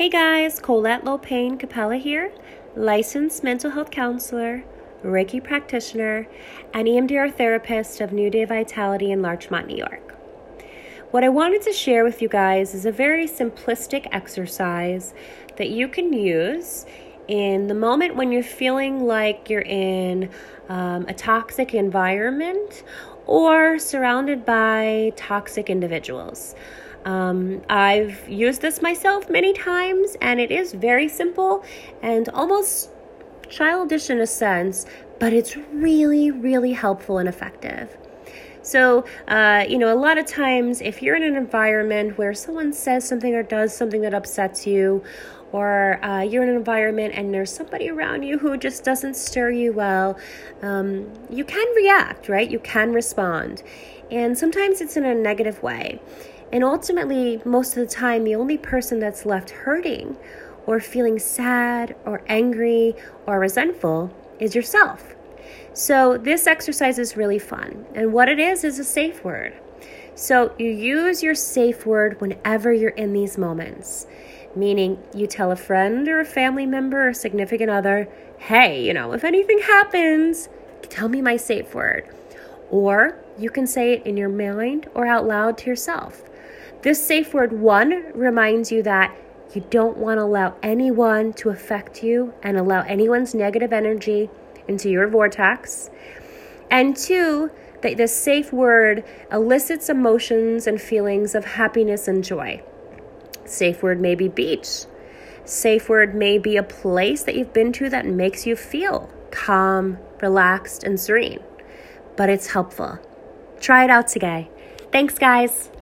Hey guys, Colette Lopane Capella here, licensed mental health counselor, Reiki practitioner, and EMDR therapist of New Day Vitality in Larchmont, New York. What I wanted to share with you guys is a very simplistic exercise that you can use in the moment when you're feeling like you're in a toxic environment or surrounded by toxic individuals. I've used this myself many times, and it is very simple and almost childish in a sense, but it's really, really helpful and effective. So, a lot of times if you're in an environment where someone says something or does something that upsets you, or you're in an environment and there's somebody around you who just doesn't stir you well, you can react, right? You can respond. And sometimes it's in a negative way. And ultimately, most of the time, the only person that's left hurting or feeling sad or angry or resentful is yourself. So this exercise is really fun. And what it is a safe word. So you use your safe word whenever you're in these moments, meaning you tell a friend or a family member or significant other, hey, if anything happens, tell me my safe word. Or you can say it in your mind or out loud to yourself. This safe word, one, reminds you that you don't want to allow anyone to affect you and allow anyone's negative energy into your vortex. And two, that this safe word elicits emotions and feelings of happiness and joy. Safe word may be beach. Safe word may be a place that you've been to that makes you feel calm, relaxed, and serene. But it's helpful. Try it out today. Thanks, guys.